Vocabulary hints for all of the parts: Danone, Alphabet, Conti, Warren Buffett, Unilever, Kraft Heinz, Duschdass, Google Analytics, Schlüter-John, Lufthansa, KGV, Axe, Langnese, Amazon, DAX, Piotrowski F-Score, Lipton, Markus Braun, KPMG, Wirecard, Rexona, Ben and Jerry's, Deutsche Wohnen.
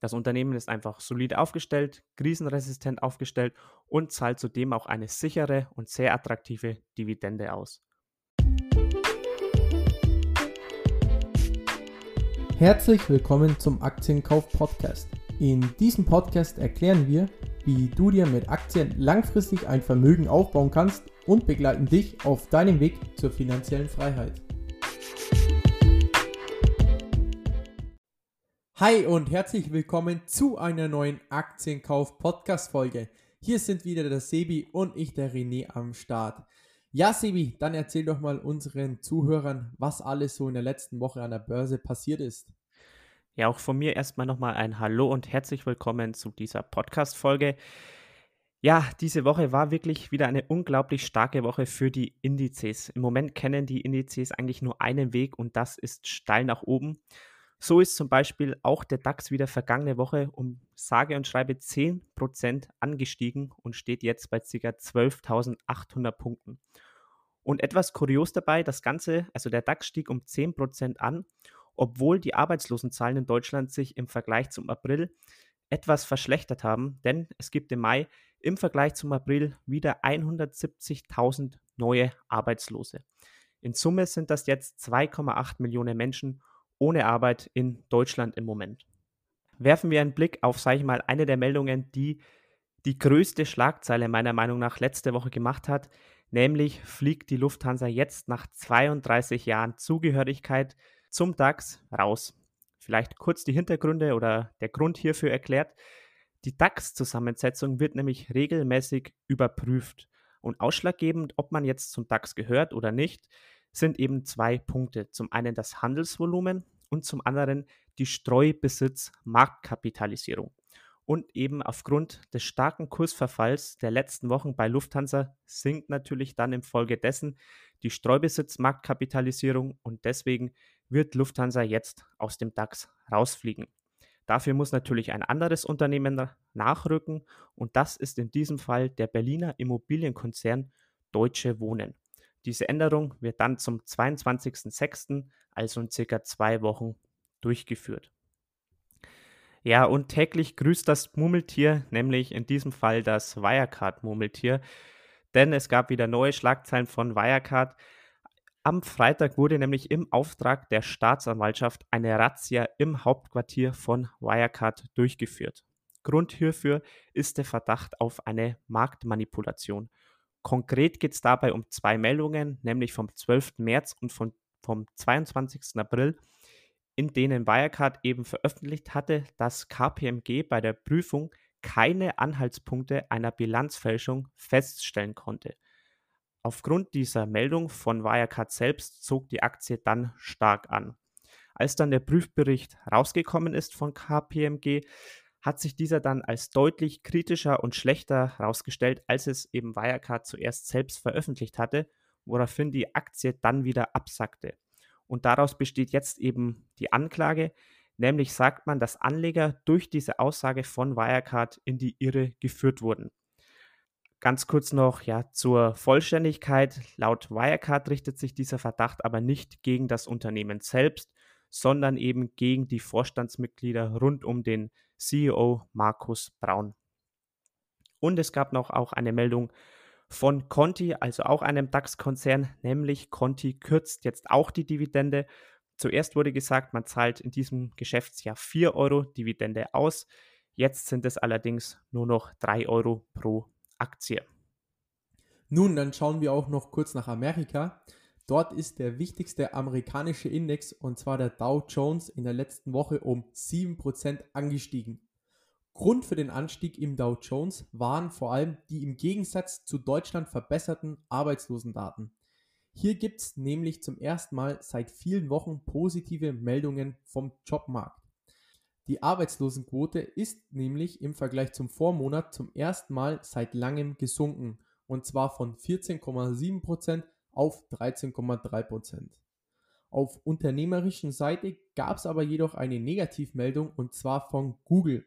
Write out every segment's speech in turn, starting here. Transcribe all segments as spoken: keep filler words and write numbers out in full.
Das Unternehmen ist einfach solid aufgestellt, krisenresistent aufgestellt und zahlt zudem auch eine sichere und sehr attraktive Dividende aus. Herzlich willkommen zum Aktienkauf-Podcast. In diesem Podcast erklären wir, wie du dir mit Aktien langfristig ein Vermögen aufbauen kannst und begleiten dich auf deinem Weg zur finanziellen Freiheit. Hi und herzlich willkommen zu einer neuen Aktienkauf-Podcast-Folge. Hier sind wieder der Sebi und ich, der René, am Start. Ja, Sebi, dann erzähl doch mal unseren Zuhörern, was alles so in der letzten Woche an der Börse passiert ist. Ja, auch von mir erstmal nochmal ein Hallo und herzlich willkommen zu dieser Podcast-Folge. Ja, diese Woche war wirklich wieder eine unglaublich starke Woche für die Indizes. Im Moment kennen die Indizes eigentlich nur einen Weg und das ist steil nach oben. So ist zum Beispiel auch der DAX wieder vergangene Woche um sage und schreibe zehn Prozent angestiegen und steht jetzt bei ca. zwölftausendachthundert Punkten. Und etwas kurios dabei, das Ganze, also der DAX stieg um zehn Prozent an, obwohl die Arbeitslosenzahlen in Deutschland sich im Vergleich zum April etwas verschlechtert haben, denn es gibt im Mai im Vergleich zum April wieder hundertsiebzigtausend neue Arbeitslose. In Summe sind das jetzt zwei Komma acht Millionen Menschen ohne Arbeit in Deutschland im Moment. Werfen wir einen Blick auf, sage ich mal, eine der Meldungen, die die größte Schlagzeile meiner Meinung nach letzte Woche gemacht hat, nämlich fliegt die Lufthansa jetzt nach zweiunddreißig Jahren Zugehörigkeit zum DAX raus. Vielleicht kurz die Hintergründe oder der Grund hierfür erklärt. Die DAX-Zusammensetzung wird nämlich regelmäßig überprüft und ausschlaggebend, ob man jetzt zum DAX gehört oder nicht, sind eben zwei Punkte. Zum einen das Handelsvolumen und zum anderen die Streubesitz-Marktkapitalisierung. Und eben aufgrund des starken Kursverfalls der letzten Wochen bei Lufthansa sinkt natürlich dann infolgedessen die Streubesitz-Marktkapitalisierung und deswegen wird Lufthansa jetzt aus dem DAX rausfliegen. Dafür muss natürlich ein anderes Unternehmen nachrücken und das ist in diesem Fall der Berliner Immobilienkonzern Deutsche Wohnen. Diese Änderung wird dann zum zweiundzwanzigsten sechsten, also in circa zwei Wochen, durchgeführt. Ja, und täglich grüßt das Murmeltier, nämlich in diesem Fall das Wirecard-Murmeltier, denn es gab wieder neue Schlagzeilen von Wirecard. Am Freitag wurde nämlich im Auftrag der Staatsanwaltschaft eine Razzia im Hauptquartier von Wirecard durchgeführt. Grund hierfür ist der Verdacht auf eine Marktmanipulation. Konkret geht es dabei um zwei Meldungen, nämlich vom zwölften März und von, vom zweiundzwanzigsten April, in denen Wirecard eben veröffentlicht hatte, dass K P M G bei der Prüfung keine Anhaltspunkte einer Bilanzfälschung feststellen konnte. Aufgrund dieser Meldung von Wirecard selbst zog die Aktie dann stark an. Als dann der Prüfbericht rausgekommen ist von K P M G, hat sich dieser dann als deutlich kritischer und schlechter herausgestellt, als es eben Wirecard zuerst selbst veröffentlicht hatte, woraufhin die Aktie dann wieder absackte. Und daraus besteht jetzt eben die Anklage, nämlich sagt man, dass Anleger durch diese Aussage von Wirecard in die Irre geführt wurden. Ganz kurz noch ja, zur Vollständigkeit, laut Wirecard richtet sich dieser Verdacht aber nicht gegen das Unternehmen selbst, sondern eben gegen die Vorstandsmitglieder rund um den C E O Markus Braun. Und es gab noch auch eine Meldung von Conti, also auch einem DAX-Konzern, nämlich Conti kürzt jetzt auch die Dividende. Zuerst wurde gesagt, man zahlt in diesem Geschäftsjahr vier Euro Dividende aus. Jetzt sind es allerdings nur noch drei Euro pro Aktie. Nun, dann schauen wir auch noch kurz nach Amerika. Dort ist der wichtigste amerikanische Index, und zwar der Dow Jones, in der letzten Woche um sieben Prozent angestiegen. Grund für den Anstieg im Dow Jones waren vor allem die im Gegensatz zu Deutschland verbesserten Arbeitslosendaten. Hier gibt es nämlich zum ersten Mal seit vielen Wochen positive Meldungen vom Jobmarkt. Die Arbeitslosenquote ist nämlich im Vergleich zum Vormonat zum ersten Mal seit langem gesunken, und zwar von vierzehn Komma sieben Prozent auf dreizehn Komma drei Prozent. Auf unternehmerischen Seite gab es aber jedoch eine Negativmeldung, und zwar von Google.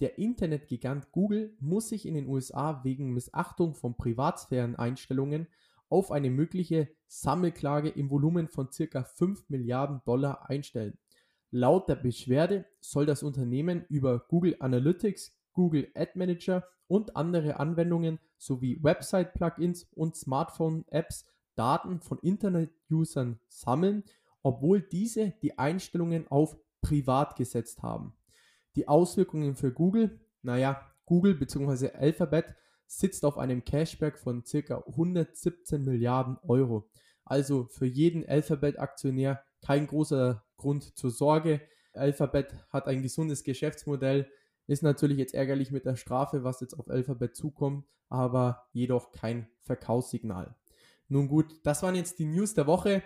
Der Internetgigant Google muss sich in den U S A wegen Missachtung von Privatsphäreneinstellungen auf eine mögliche Sammelklage im Volumen von ca. fünf Milliarden Dollar einstellen. Laut der Beschwerde soll das Unternehmen über Google Analytics, Google Ad Manager und andere Anwendungen sowie Website-Plugins und Smartphone-Apps Daten von Internet-Usern sammeln, obwohl diese die Einstellungen auf privat gesetzt haben. Die Auswirkungen für Google, naja, Google bzw. Alphabet sitzt auf einem Cashback von ca. hundertsiebzehn Milliarden Euro. Also für jeden Alphabet-Aktionär kein großer Grund zur Sorge. Alphabet hat ein gesundes Geschäftsmodell, ist natürlich jetzt ärgerlich mit der Strafe, was jetzt auf Alphabet zukommt, aber jedoch kein Verkaufssignal. Nun gut, das waren jetzt die News der Woche.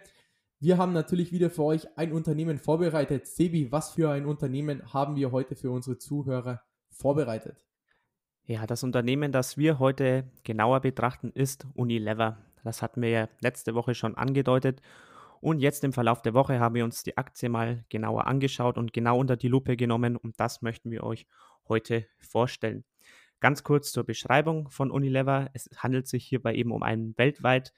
Wir haben natürlich wieder für euch ein Unternehmen vorbereitet. Sebi, was für ein Unternehmen haben wir heute für unsere Zuhörer vorbereitet? Ja, das Unternehmen, das wir heute genauer betrachten, ist Unilever. Das hatten wir ja letzte Woche schon angedeutet. Und jetzt im Verlauf der Woche haben wir uns die Aktie mal genauer angeschaut und genau unter die Lupe genommen. Und das möchten wir euch heute vorstellen. Ganz kurz zur Beschreibung von Unilever. Es handelt sich hierbei eben um ein weltweit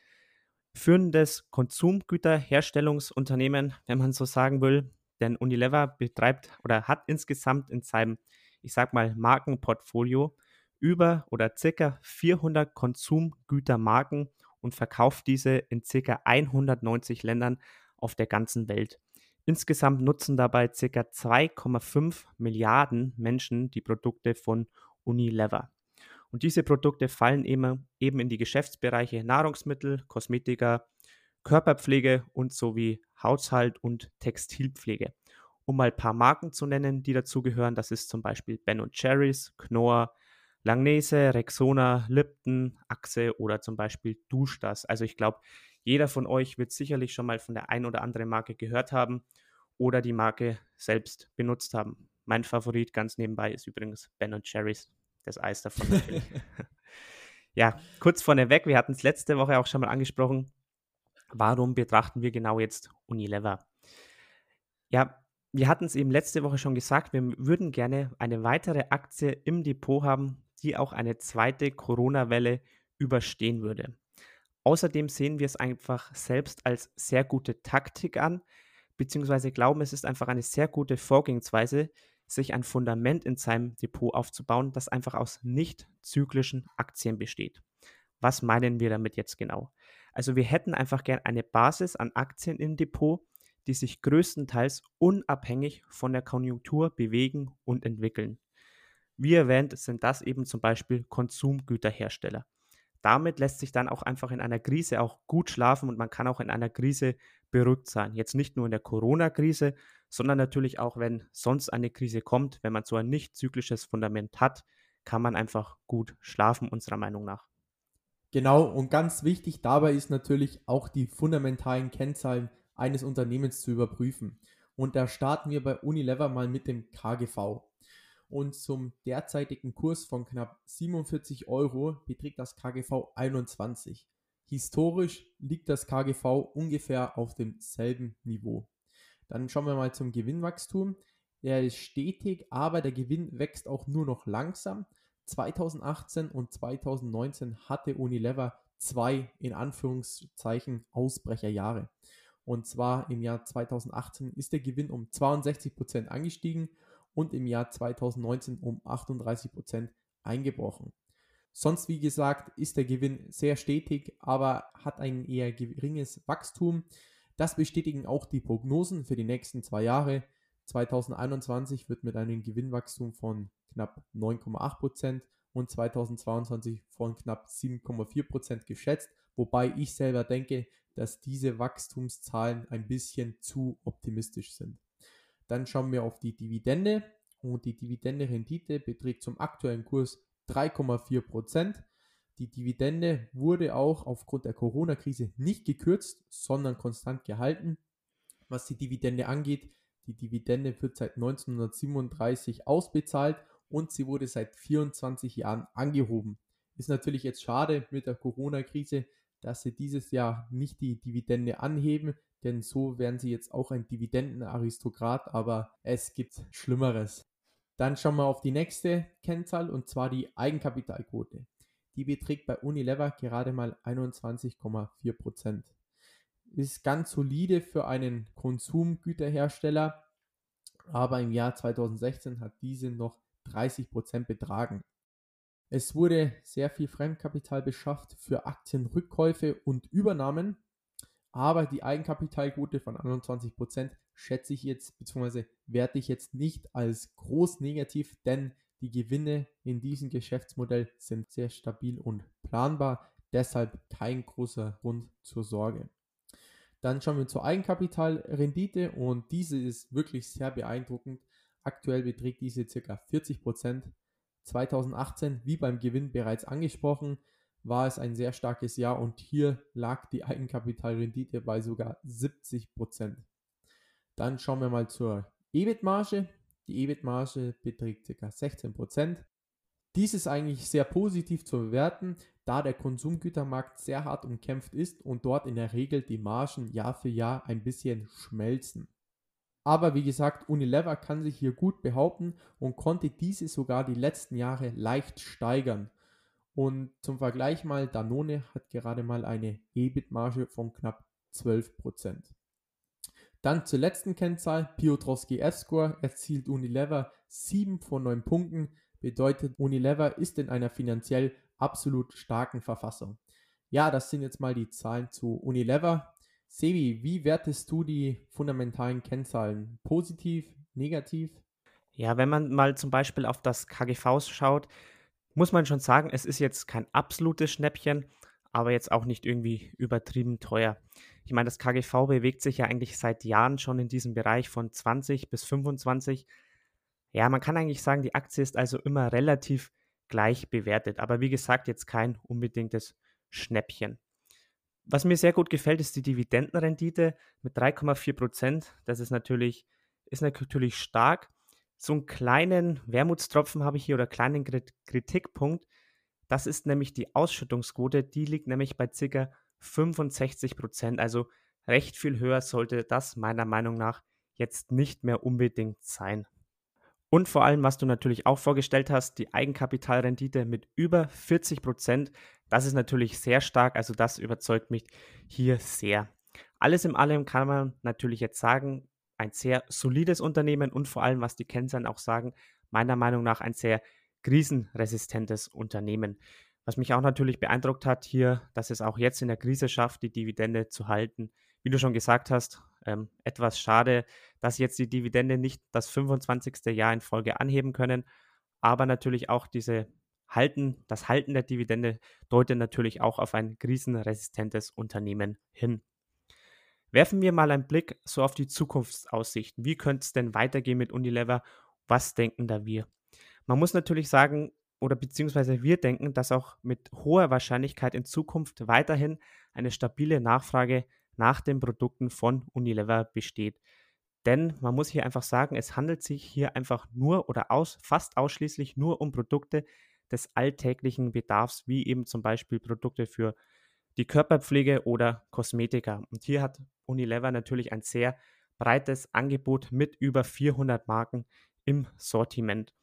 führendes Konsumgüterherstellungsunternehmen, wenn man so sagen will. Denn Unilever betreibt oder hat insgesamt in seinem, ich sag mal, Markenportfolio über oder ca. vierhundert Konsumgütermarken und verkauft diese in ca. hundertneunzig Ländern auf der ganzen Welt. Insgesamt nutzen dabei ca. zwei Komma fünf Milliarden Menschen die Produkte von Unilever. Und diese Produkte fallen eben, eben in die Geschäftsbereiche Nahrungsmittel, Kosmetika, Körperpflege und sowie Haushalt und Textilpflege. Um mal ein paar Marken zu nennen, die dazugehören, das ist zum Beispiel Ben and Jerry's, Knorr, Langnese, Rexona, Lipton, Axe oder zum Beispiel Duschdass. Also ich glaube, jeder von euch wird sicherlich schon mal von der ein oder anderen Marke gehört haben oder die Marke selbst benutzt haben. Mein Favorit ganz nebenbei ist übrigens Ben and Jerry's, das Eis davon natürlich. Ja, kurz vorneweg, wir hatten es letzte Woche auch schon mal angesprochen, warum betrachten wir genau jetzt Unilever? Ja, wir hatten es eben letzte Woche schon gesagt, wir würden gerne eine weitere Aktie im Depot haben, die auch eine zweite Corona-Welle überstehen würde. Außerdem sehen wir es einfach selbst als sehr gute Taktik an, beziehungsweise glauben, es ist einfach eine sehr gute Vorgehensweise, sich ein Fundament in seinem Depot aufzubauen, das einfach aus nicht zyklischen Aktien besteht. Was meinen wir damit jetzt genau? Also wir hätten einfach gern eine Basis an Aktien im Depot, die sich größtenteils unabhängig von der Konjunktur bewegen und entwickeln. Wie erwähnt, sind das eben zum Beispiel Konsumgüterhersteller. Damit lässt sich dann auch einfach in einer Krise auch gut schlafen und man kann auch in einer Krise beruhigt sein. Jetzt nicht nur in der Corona-Krise, sondern natürlich auch, wenn sonst eine Krise kommt, wenn man so ein nicht zyklisches Fundament hat, kann man einfach gut schlafen, unserer Meinung nach. Genau, und ganz wichtig dabei ist natürlich auch die fundamentalen Kennzahlen eines Unternehmens zu überprüfen. Und da starten wir bei Unilever mal mit dem K G V. Und zum derzeitigen Kurs von knapp siebenundvierzig Euro beträgt das K G V einundzwanzig. Historisch liegt das K G V ungefähr auf demselben Niveau. Dann schauen wir mal zum Gewinnwachstum. Der ist stetig, aber der Gewinn wächst auch nur noch langsam. zweitausendachtzehn und zweitausendneunzehn hatte Unilever zwei, in Anführungszeichen, Ausbrecherjahre. Und zwar im Jahr zweitausendachtzehn ist der Gewinn um zweiundsechzig Prozent angestiegen und im Jahr zweitausendneunzehn um achtunddreißig Prozent eingebrochen. Sonst, wie gesagt, ist der Gewinn sehr stetig, aber hat ein eher geringes Wachstum. Das bestätigen auch die Prognosen für die nächsten zwei Jahre. zweitausendeinundzwanzig wird mit einem Gewinnwachstum von knapp neun Komma acht Prozent und zweitausendzweiundzwanzig von knapp sieben Komma vier Prozent geschätzt, wobei ich selber denke, dass diese Wachstumszahlen ein bisschen zu optimistisch sind. Dann schauen wir auf die Dividende und die Dividendenrendite beträgt zum aktuellen Kurs drei Komma vier Prozent. Die Dividende wurde auch aufgrund der Corona-Krise nicht gekürzt, sondern konstant gehalten. Was die Dividende angeht, die Dividende wird seit neunzehnhundertsiebenunddreißig ausbezahlt und sie wurde seit vierundzwanzig Jahren angehoben. Ist natürlich jetzt schade mit der Corona-Krise, dass sie dieses Jahr nicht die Dividende anheben, denn so wären sie jetzt auch ein Dividendenaristokrat, aber es gibt Schlimmeres. Dann schauen wir auf die nächste Kennzahl und zwar die Eigenkapitalquote. Die beträgt bei Unilever gerade mal einundzwanzig Komma vier Prozent. Ist ganz solide für einen Konsumgüterhersteller, aber im Jahr zweitausendsechzehn hat diese noch dreißig Prozent betragen. Es wurde sehr viel Fremdkapital beschafft für Aktienrückkäufe und Übernahmen, aber die Eigenkapitalquote von einundzwanzig Prozent schätze ich jetzt bzw. werte ich jetzt nicht als groß negativ, denn die Gewinne in diesem Geschäftsmodell sind sehr stabil und planbar, deshalb kein großer Grund zur Sorge. Dann schauen wir zur Eigenkapitalrendite und diese ist wirklich sehr beeindruckend. Aktuell beträgt diese ca. vierzig Prozent. zweitausendachtzehn, wie beim Gewinn bereits angesprochen, war es ein sehr starkes Jahr und hier lag die Eigenkapitalrendite bei sogar siebzig Prozent. Dann schauen wir mal zur E B I T-Marge. Die E B I T-Marge beträgt ca. sechzehn Prozent. Dies ist eigentlich sehr positiv zu bewerten, da der Konsumgütermarkt sehr hart umkämpft ist und dort in der Regel die Margen Jahr für Jahr ein bisschen schmelzen. Aber wie gesagt, Unilever kann sich hier gut behaupten und konnte diese sogar die letzten Jahre leicht steigern. Und zum Vergleich mal, Danone hat gerade mal eine E B I T-Marge von knapp zwölf Prozent. Dann zur letzten Kennzahl, Piotrowski F-Score, erzielt Unilever sieben von neun Punkten, bedeutet Unilever ist in einer finanziell absolut starken Verfassung. Ja, das sind jetzt mal die Zahlen zu Unilever. Sebi, wie wertest du die fundamentalen Kennzahlen? Positiv, negativ? Ja, wenn man mal zum Beispiel auf das K G V schaut, muss man schon sagen, es ist jetzt kein absolutes Schnäppchen, aber jetzt auch nicht irgendwie übertrieben teuer. Ich meine, das K G V bewegt sich ja eigentlich seit Jahren schon in diesem Bereich von zwanzig bis fünfundzwanzig. Ja, man kann eigentlich sagen, die Aktie ist also immer relativ gleich bewertet. Aber wie gesagt, jetzt kein unbedingtes Schnäppchen. Was mir sehr gut gefällt, ist die Dividendenrendite mit drei Komma vier Prozent. Das ist natürlich, ist natürlich stark. So einen kleinen Wermutstropfen habe ich hier oder kleinen Kritikpunkt. Das ist nämlich die Ausschüttungsquote. Die liegt nämlich bei ca. fünfundsechzig Prozent. Also recht viel höher sollte das meiner Meinung nach jetzt nicht mehr unbedingt sein. Und vor allem, was du natürlich auch vorgestellt hast, die Eigenkapitalrendite mit über vierzig Prozent, das ist natürlich sehr stark, also das überzeugt mich hier sehr. Alles in allem kann man natürlich jetzt sagen, ein sehr solides Unternehmen und vor allem, was die Kennzahlen auch sagen, meiner Meinung nach ein sehr krisenresistentes Unternehmen. Was mich auch natürlich beeindruckt hat hier, dass es auch jetzt in der Krise schafft, die Dividende zu halten. Wie du schon gesagt hast, ähm, etwas schade, dass jetzt die Dividende nicht das fünfundzwanzigste Jahr in Folge anheben können. Aber natürlich auch diese Halten, das Halten der Dividende deutet natürlich auch auf ein krisenresistentes Unternehmen hin. Werfen wir mal einen Blick so auf die Zukunftsaussichten. Wie könnte es denn weitergehen mit Unilever? Was denken da wir? Man muss natürlich sagen, oder beziehungsweise wir denken, dass auch mit hoher Wahrscheinlichkeit in Zukunft weiterhin eine stabile Nachfrage nach den Produkten von Unilever besteht. Denn man muss hier einfach sagen, es handelt sich hier einfach nur oder aus, fast ausschließlich nur um Produkte des alltäglichen Bedarfs, wie eben zum Beispiel Produkte für die Körperpflege oder Kosmetika. Und hier hat Unilever natürlich ein sehr breites Angebot mit über vierhundert Marken im Sortiment.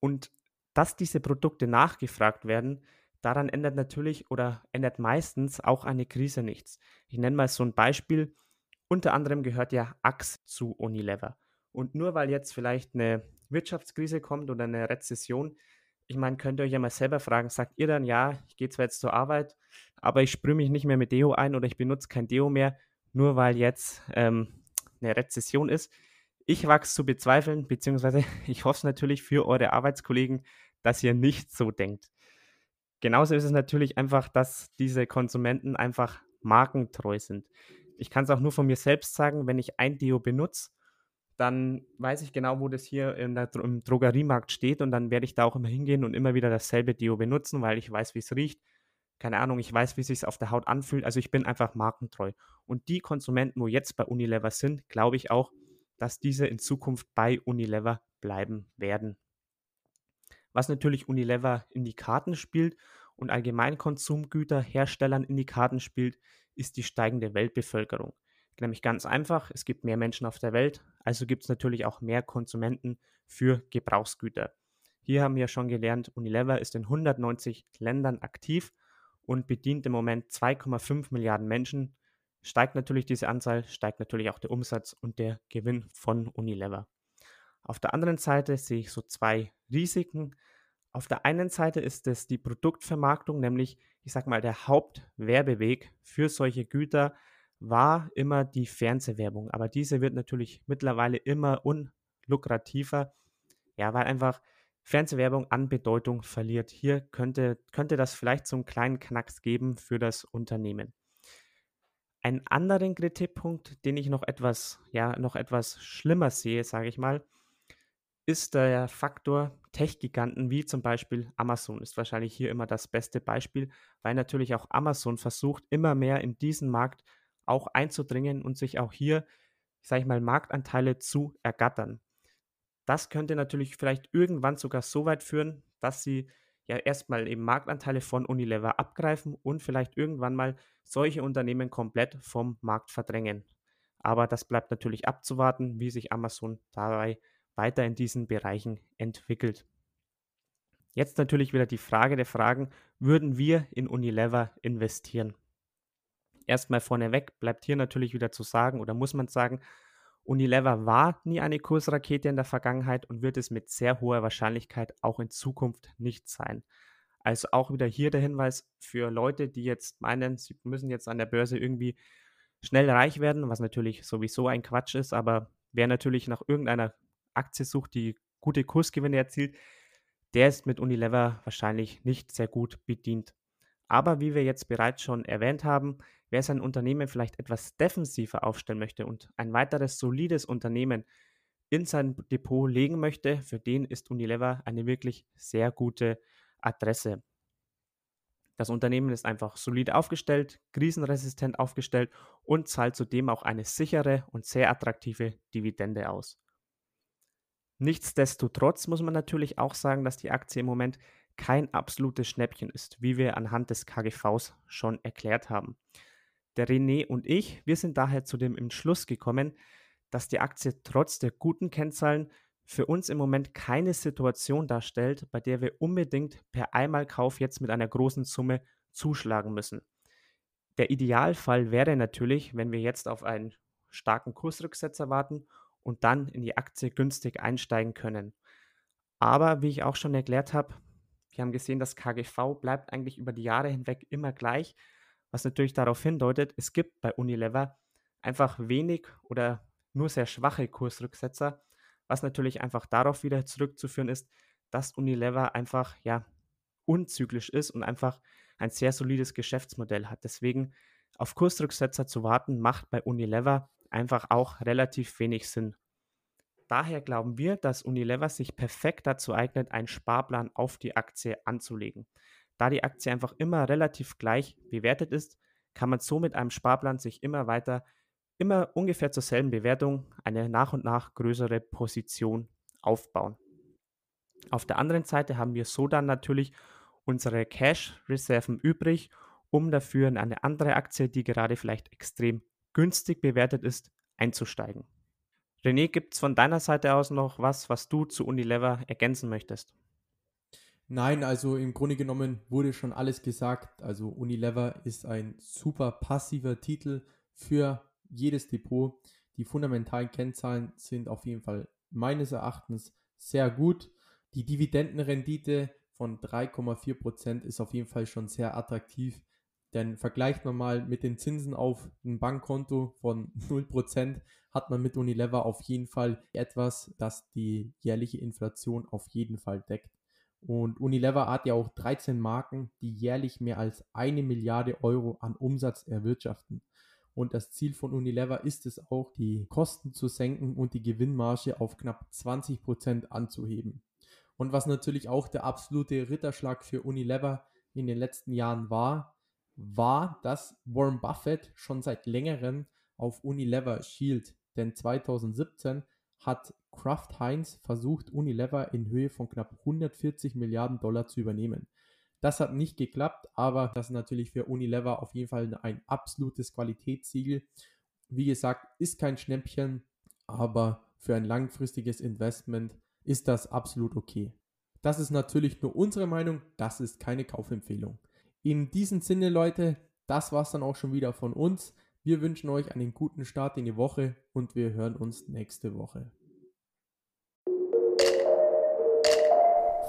Und dass diese Produkte nachgefragt werden, daran ändert natürlich oder ändert meistens auch eine Krise nichts. Ich nenne mal so ein Beispiel. Unter anderem gehört ja Axe zu Unilever. Und nur weil jetzt vielleicht eine Wirtschaftskrise kommt oder eine Rezession, ich meine, könnt ihr euch ja mal selber fragen, sagt ihr dann, ja, ich gehe zwar jetzt zur Arbeit, aber ich sprühe mich nicht mehr mit Deo ein oder ich benutze kein Deo mehr, nur weil jetzt ähm, eine Rezession ist. Ich wage es zu bezweifeln, beziehungsweise ich hoffe es natürlich für eure Arbeitskollegen, dass ihr nicht so denkt. Genauso ist es natürlich einfach, dass diese Konsumenten einfach markentreu sind. Ich kann es auch nur von mir selbst sagen, wenn ich ein Deo benutze, dann weiß ich genau, wo das hier in der, im Drogeriemarkt steht und dann werde ich da auch immer hingehen und immer wieder dasselbe Deo benutzen, weil ich weiß, wie es riecht. Keine Ahnung, ich weiß, wie es sich auf der Haut anfühlt. Also ich bin einfach markentreu. Und die Konsumenten, wo jetzt bei Unilever sind, glaube ich auch, dass diese in Zukunft bei Unilever bleiben werden. Was natürlich Unilever in die Karten spielt und allgemein Konsumgüterherstellern in die Karten spielt, ist die steigende Weltbevölkerung. Nämlich ganz einfach, es gibt mehr Menschen auf der Welt, also gibt es natürlich auch mehr Konsumenten für Gebrauchsgüter. Hier haben wir schon gelernt, Unilever ist in hundertneunzig Ländern aktiv und bedient im Moment zwei Komma fünf Milliarden Menschen. Steigt natürlich diese Anzahl, steigt natürlich auch der Umsatz und der Gewinn von Unilever. Auf der anderen Seite sehe ich so zwei Risiken. Auf der einen Seite ist es die Produktvermarktung, nämlich, ich sag mal, der Hauptwerbeweg für solche Güter war immer die Fernsehwerbung. Aber diese wird natürlich mittlerweile immer unlukrativer, ja, weil einfach Fernsehwerbung an Bedeutung verliert. Hier könnte, könnte das vielleicht so einen kleinen Knacks geben für das Unternehmen. Einen anderen Kritikpunkt, den ich noch etwas, ja, noch etwas schlimmer sehe, sage ich mal, ist der Faktor Tech-Giganten wie zum Beispiel Amazon, ist wahrscheinlich hier immer das beste Beispiel, weil natürlich auch Amazon versucht, immer mehr in diesen Markt auch einzudringen und sich auch hier, sage ich mal, Marktanteile zu ergattern. Das könnte natürlich vielleicht irgendwann sogar so weit führen, dass sie ja erstmal eben Marktanteile von Unilever abgreifen und vielleicht irgendwann mal solche Unternehmen komplett vom Markt verdrängen. Aber das bleibt natürlich abzuwarten, wie sich Amazon dabei weiter in diesen Bereichen entwickelt. Jetzt natürlich wieder die Frage der Fragen, würden wir in Unilever investieren? Erstmal vorneweg bleibt hier natürlich wieder zu sagen oder muss man sagen, Unilever war nie eine Kursrakete in der Vergangenheit und wird es mit sehr hoher Wahrscheinlichkeit auch in Zukunft nicht sein. Also auch wieder hier der Hinweis für Leute, die jetzt meinen, sie müssen jetzt an der Börse irgendwie schnell reich werden, was natürlich sowieso ein Quatsch ist, aber wer natürlich nach irgendeiner Aktie sucht, die gute Kursgewinne erzielt, der ist mit Unilever wahrscheinlich nicht sehr gut bedient. Aber wie wir jetzt bereits schon erwähnt haben, wer sein Unternehmen vielleicht etwas defensiver aufstellen möchte und ein weiteres solides Unternehmen in sein Depot legen möchte, für den ist Unilever eine wirklich sehr gute Adresse. Das Unternehmen ist einfach solid aufgestellt, krisenresistent aufgestellt und zahlt zudem auch eine sichere und sehr attraktive Dividende aus. Nichtsdestotrotz muss man natürlich auch sagen, dass die Aktie im Moment kein absolutes Schnäppchen ist, wie wir anhand des K G Vs schon erklärt haben. Der René und ich, wir sind daher zu dem Entschluss gekommen, dass die Aktie trotz der guten Kennzahlen für uns im Moment keine Situation darstellt, bei der wir unbedingt per Einmalkauf jetzt mit einer großen Summe zuschlagen müssen. Der Idealfall wäre natürlich, wenn wir jetzt auf einen starken Kursrücksetzer warten und dann in die Aktie günstig einsteigen können. Aber wie ich auch schon erklärt habe, wir haben gesehen, das K G V bleibt eigentlich über die Jahre hinweg immer gleich, was natürlich darauf hindeutet, es gibt bei Unilever einfach wenig oder nur sehr schwache Kursrücksetzer, was natürlich einfach darauf wieder zurückzuführen ist, dass Unilever einfach ja unzyklisch ist und einfach ein sehr solides Geschäftsmodell hat. Deswegen auf Kursrücksetzer zu warten, macht bei Unilever einfach auch relativ wenig Sinn. Daher glauben wir, dass Unilever sich perfekt dazu eignet, einen Sparplan auf die Aktie anzulegen. Da die Aktie einfach immer relativ gleich bewertet ist, kann man so mit einem Sparplan sich immer weiter, immer ungefähr zur selben Bewertung, eine nach und nach größere Position aufbauen. Auf der anderen Seite haben wir so dann natürlich unsere Cash-Reserven übrig, um dafür in eine andere Aktie, die gerade vielleicht extrem günstig bewertet ist, einzusteigen. René, gibt es von deiner Seite aus noch was, was du zu Unilever ergänzen möchtest? Nein, also im Grunde genommen wurde schon alles gesagt. Also Unilever ist ein super passiver Titel für jedes Depot. Die fundamentalen Kennzahlen sind auf jeden Fall meines Erachtens sehr gut. Die Dividendenrendite von drei Komma vier Prozent ist auf jeden Fall schon sehr attraktiv. Denn vergleicht man mal mit den Zinsen auf ein Bankkonto von null Prozent, hat man mit Unilever auf jeden Fall etwas, das die jährliche Inflation auf jeden Fall deckt. Und Unilever hat ja auch dreizehn Marken, die jährlich mehr als eine Milliarde Euro an Umsatz erwirtschaften. Und das Ziel von Unilever ist es auch, die Kosten zu senken und die Gewinnmarge auf knapp zwanzig Prozent anzuheben. Und was natürlich auch der absolute Ritterschlag für Unilever in den letzten Jahren war, war, dass Warren Buffett schon seit längerem auf Unilever schielt. Denn zweitausendsiebzehn hat Kraft Heinz versucht, Unilever in Höhe von knapp hundertvierzig Milliarden Dollar zu übernehmen. Das hat nicht geklappt, aber das ist natürlich für Unilever auf jeden Fall ein absolutes Qualitätssiegel. Wie gesagt, ist kein Schnäppchen, aber für ein langfristiges Investment ist das absolut okay. Das ist natürlich nur unsere Meinung, das ist keine Kaufempfehlung. In diesem Sinne, Leute, das war's dann auch schon wieder von uns. Wir wünschen euch einen guten Start in die Woche und wir hören uns nächste Woche.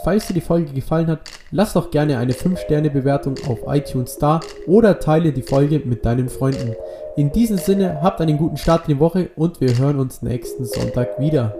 Falls dir die Folge gefallen hat, lass doch gerne eine fünf Sterne Bewertung auf iTunes da oder teile die Folge mit deinen Freunden. In diesem Sinne, habt einen guten Start in die Woche und wir hören uns nächsten Sonntag wieder.